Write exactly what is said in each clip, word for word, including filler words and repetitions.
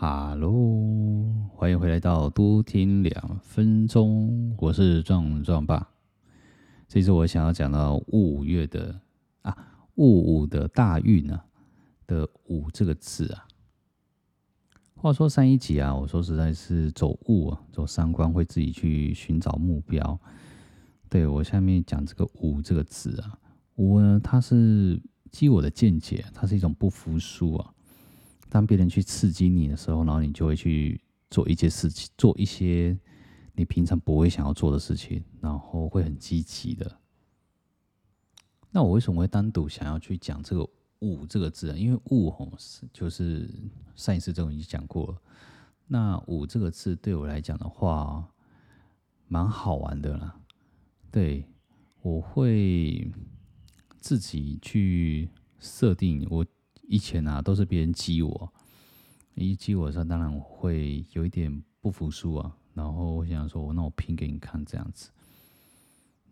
哈喽，欢迎回来到多听两分钟，我是壮壮爸。这次我想要讲到戊午月的啊，戊午的大运啊的戊这个字啊。话说上一集啊，我说实在是走戊啊，走三官会自己去寻找目标。对，我下面讲这个戊这个字啊，戊呢，它是基我的见解，它是一种不服输啊。当别人去刺激你的时候，然后你就会去做一些事情，做一些你平常不会想要做的事情，然后会很积极的。那我为什么会单独想要去讲这个戊这个字？因为戊吼就是上一次这种已经讲过了。那戊这个字对我来讲的话，蛮好玩的啦。对，我会自己去设定我。以前啊，都是别人激我，一激我的时候，当然我会有一点不服输啊。然后我想说，那我拼给你看这样子。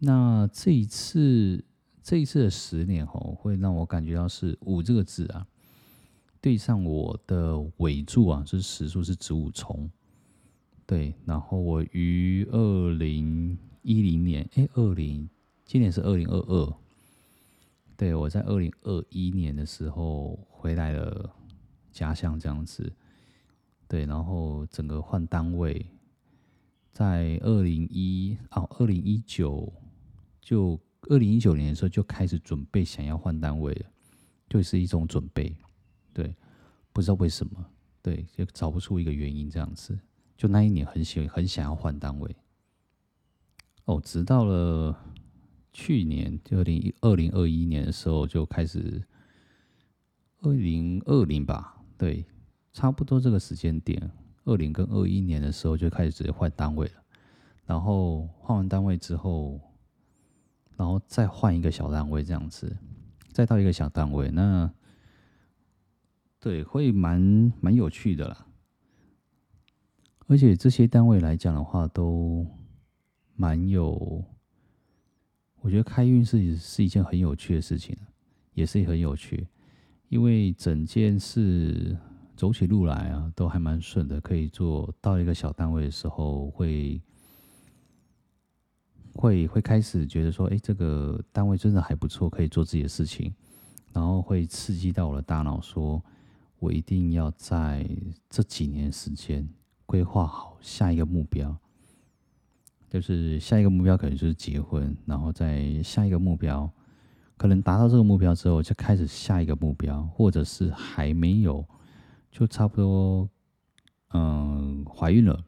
那这一次，这一次的十年吼，会让我感觉到是"戊"这个字啊，对上我的尾柱啊，就是时柱是子午冲。对，然后我于二零一零年，哎、欸，二零，今年是二零二二。对，我在二零二一年的时候回来了家乡这样子，对，然后整个换单位，在二零一啊二零一九就二零一九年的时候就开始准备想要换单位了，就是一种准备，对，不知道为什么，对，就找不出一个原因这样子，就那一年很喜很想要换单位，哦，直到了。去年就二零二一年的时候就开始，二零二零吧，对，差不多这个时间点，二零跟二一年的时候就开始直接换单位了。然后换完单位之后，然后再换一个小单位这样子，再到一个小单位，那对会蛮蛮有趣的啦。而且这些单位来讲的话，都蛮有。我觉得开运是是一件很有趣的事情，也是很有趣，因为整件事走起路来啊，都还蛮顺的，可以做到一个小单位的时候会，会会会开始觉得说，哎，这个单位真的还不错，可以做自己的事情，然后会刺激到我的大脑说，说我一定要在这几年时间规划好下一个目标。就是下一个目标可能就是结婚，然后再下一个目标，可能达到这个目标之后就开始下一个目标，或者是还没有，就差不多，嗯，怀孕了，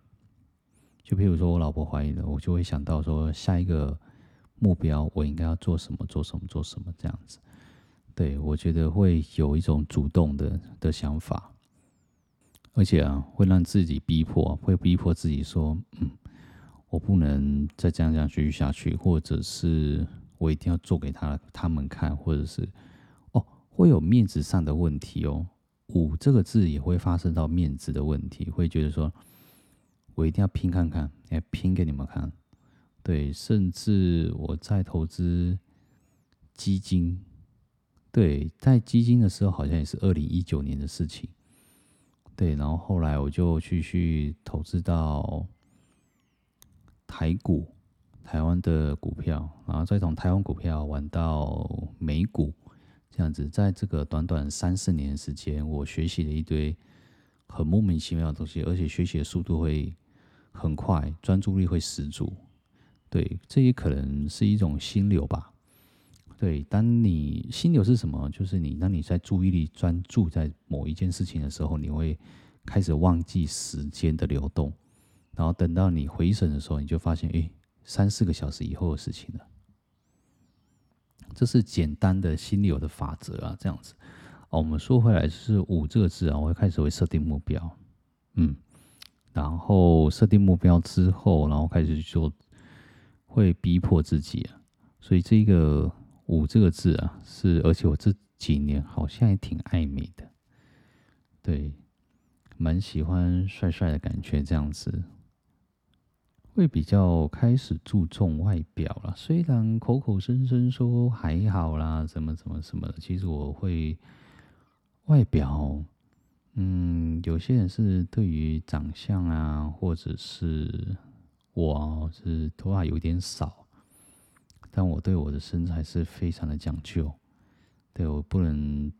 就譬如说我老婆怀孕了，我就会想到说下一个目标我应该要做什么，做什么，做什么这样子。对，我觉得会有一种主动的的想法，而且啊，会让自己逼迫，会逼迫自己说，嗯。我不能再这样这样继续下去，或者是我一定要做给他他们看，或者是哦，会有面子上的问题哦。戊这个字也会发生到面子的问题，会觉得说，我一定要拼看看，哎，拼给你们看。对，甚至我在投资基金，对，在基金的时候好像也是二零一九年的事情。对，然后后来我就继续投资到。台股，台湾的股票，然后再从台湾股票玩到美股，这样子，在这个短短三四年的时间，我学习了一堆很莫名其妙的东西，而且学习的速度会很快，专注力会十足。对，这也可能是一种心流吧。对，当你心流是什么？就是你当你在注意力专注在某一件事情的时候，你会开始忘记时间的流动。然后等到你回神的时候，你就发现，哎，三四个小时以后的事情了。这是简单的心流的法则啊，这样子。哦，我们说回来就是戊这个字啊，我会开始会设定目标，嗯，然后设定目标之后，然后开始就会逼迫自己啊。所以这个戊这个字啊，是而且我这几年好像也挺爱美的，对，蛮喜欢帅帅的感觉这样子。会比较开始注重外表啦，虽然口口声声说还好啦，怎么怎么什么的，其实我会外表嗯，有些人是对于长相啊，或者是我啊、我是头发有点少，但我对我的身材是非常的讲究，对，我不能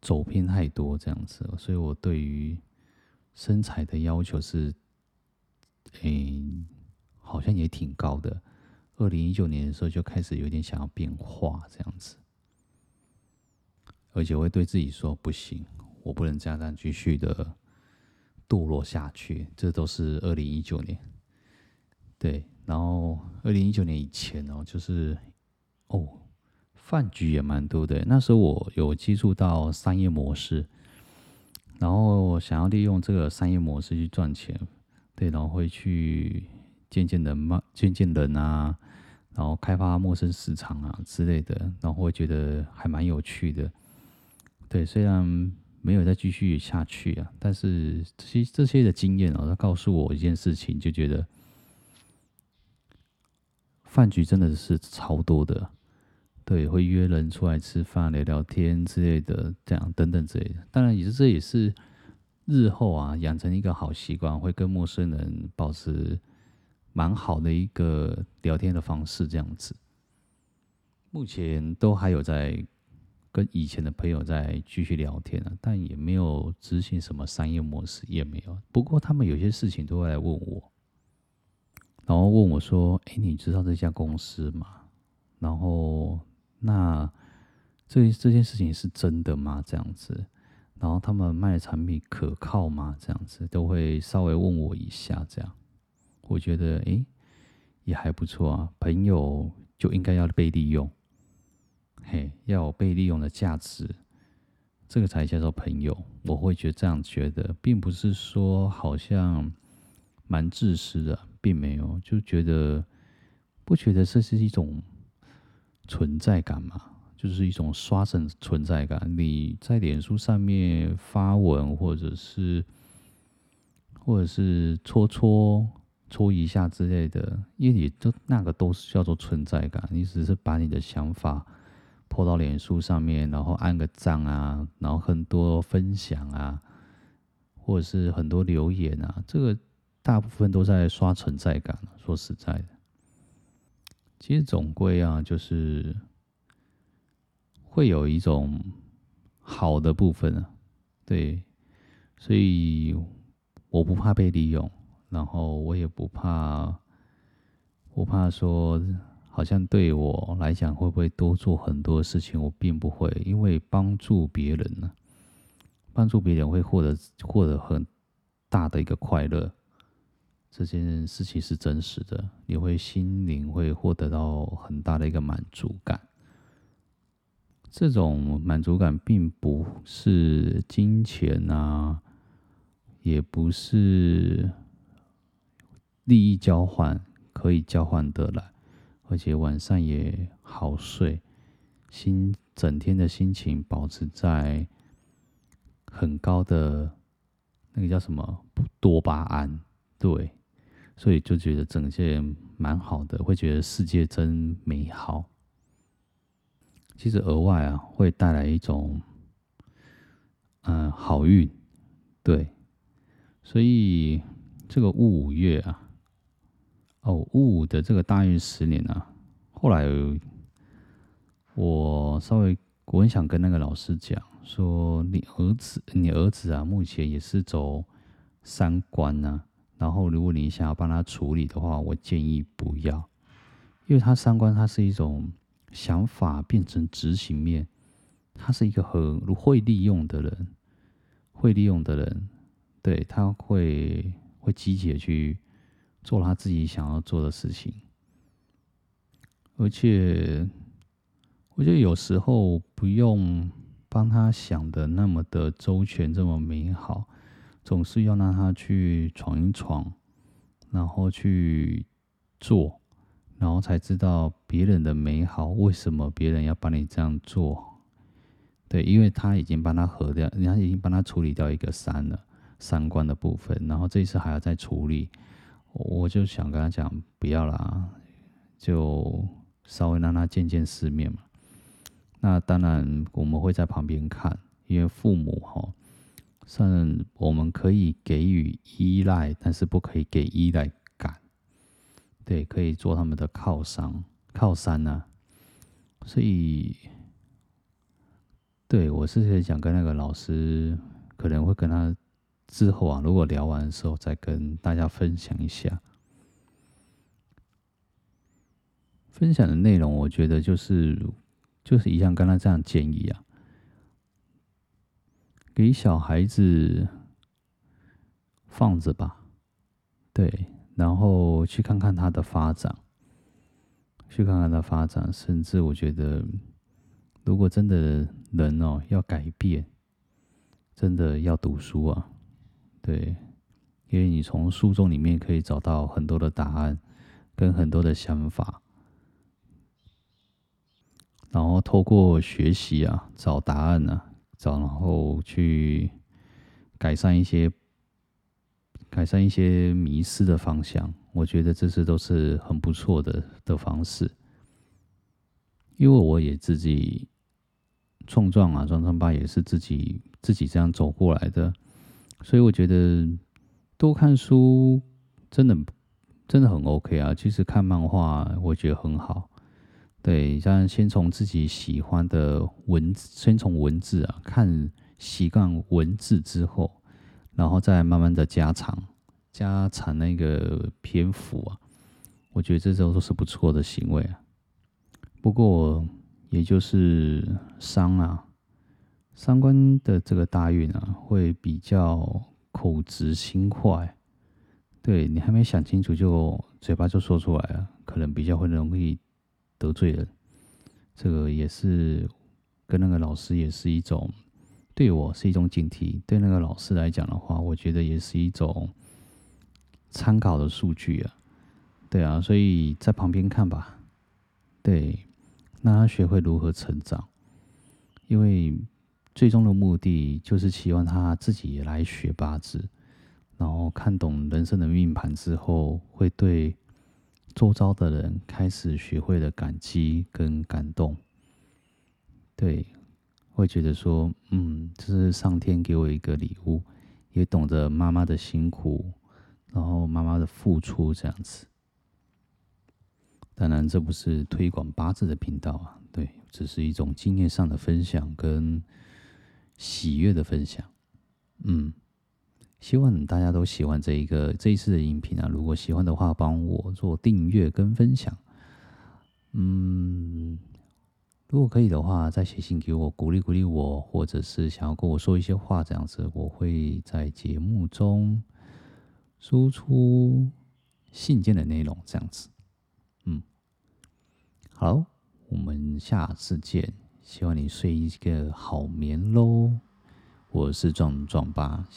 走偏太多这样子，所以我对于身材的要求是，诶，好像也挺高的。二零一九年的时候就开始有点想要变化这样子，而且我会对自己说不行，我不能这样继续的堕落下去。这都是二零一九年，对，然后二零一九年以前哦，就是哦。饭局也蛮多的，那时候我有接触到商业模式，然后想要利用这个商业模式去赚钱，对，然后会去见见人嘛，见见人啊，然后开发陌生市场啊之类的，然后会觉得还蛮有趣的，对，虽然没有再继续下去啊，但是这些这些的经验啊，它告诉我一件事情，就觉得饭局真的是超多的。对，会约人出来吃饭、聊聊天之类的，这样等等之类的。当然，也是这也是日后啊，养成一个好习惯，会跟陌生人保持蛮好的一个聊天的方式，这样子。目前都还有在跟以前的朋友在继续聊天啊，但也没有执行什么商业模式，也没有。不过他们有些事情都会来问我，然后问我说：“哎，你知道这家公司吗？”然后。那这这件事情是真的吗？这样子，然后他们卖的产品可靠吗？这样子都会稍微问我一下，这样我觉得诶也还不错啊。朋友就应该要被利用，嘿，要有被利用的价值，这个才叫做朋友。我会觉得这样觉得，并不是说好像蛮自私的，并没有，就觉得不觉得这是一种。存在感嘛，就是一种刷存存在感。你在脸书上面发文，或者是或者是戳戳戳一下之类的，因为你都那个都是叫做存在感。你只是把你的想法po到脸书上面，然后按个赞啊，然后很多分享啊，或者是很多留言啊，这个大部分都在刷存在感。说实在的。其实总归啊，就是会有一种好的部分啊，对，所以我不怕被利用，然后我也不怕，我怕说好像对我来讲会不会多做很多事情，我并不会，因为帮助别人呢、啊，帮助别人会获得获得很大的一个快乐。这件事情是真实的，你会心灵会获得到很大的一个满足感。这种满足感并不是金钱啊，也不是利益交换可以交换得来，而且晚上也好睡，心整天的心情保持在很高的那个叫什么多巴胺，对。所以就觉得整件蛮好的，会觉得世界真美好。其实额外啊，会带来一种，嗯、呃，好运，对。所以这个戊午月啊，哦，戊午的这个大运十年啊，后来我稍微我很想跟那个老师讲说，你儿子，你儿子啊，目前也是走三官啊。然后，如果你想要帮他处理的话，我建议不要，因为他三观，它是一种想法变成执行面，他是一个很会利用的人，会利用的人，对，他会会积极的去做他自己想要做的事情，而且我觉得有时候不用帮他想的那么的周全，这么美好。总是要让他去闯一闯，然后去做，然后才知道别人的美好。为什么别人要帮你这样做？对，因为他已经帮他合掉，人家已经帮他处理掉一个三了，三观的部分。然后这一次还要再处理，我就想跟他讲，不要啦，就稍微让他见见世面嘛。那当然，我们会在旁边看，因为父母齁。算我们可以给予依赖，但是不可以给依赖感。对，可以做他们的靠山，靠山啊。所以，对，我是想跟那个老师，可能会跟他之后啊，如果聊完的时候再跟大家分享一下。分享的内容，我觉得就是就是一样跟他这样建议啊，给小孩子放着吧，对，然后去看看他的发展，去看看他的发展，甚至我觉得，如果真的人哦要改变，真的要读书啊，对，因为你从书中里面可以找到很多的答案，跟很多的想法。然后透过学习啊，找答案啊，找然后去改善一些改善一些迷失的方向，我觉得这些都是很不错的的方式。因为我也自己创创啊，创创吧也是自己自己这样走过来的，所以我觉得多看书真的真的很 OK 啊。其实看漫画我觉得很好。对，像先从自己喜欢的文字，先从文字啊，看习惯文字之后，然后再慢慢的加长，加长那个篇幅啊，我觉得这时候都是不错的行为啊。不过，也就是商啊，三观的这个大运啊，会比较口直心快，对，你还没想清楚就嘴巴就说出来了，可能比较会容易得罪人，这个也是跟那个老师也是一种，对我是一种警惕，对那个老师来讲的话，我觉得也是一种参考的数据啊。对啊，所以在旁边看吧。对，那他学会如何成长，因为最终的目的就是希望他自己也来学八字，然后看懂人生的命盘之后，会对周遭的人开始学会了感激跟感动，对，会觉得说，嗯，这是上天给我一个礼物，也懂得妈妈的辛苦，然后妈妈的付出这样子。当然，这不是推广八字的频道啊，对，只是一种经验上的分享跟喜悦的分享，嗯。希望大家都喜欢这一个这一次的音频啊！如果喜欢的话，帮我做订阅跟分享。嗯，如果可以的话，再写信给我鼓励鼓励我，或者是想要跟我说一些话这样子，我会在节目中输出信件的内容这样子。嗯，好，我们下次见。希望你睡一个好眠喽！我是壮壮吧。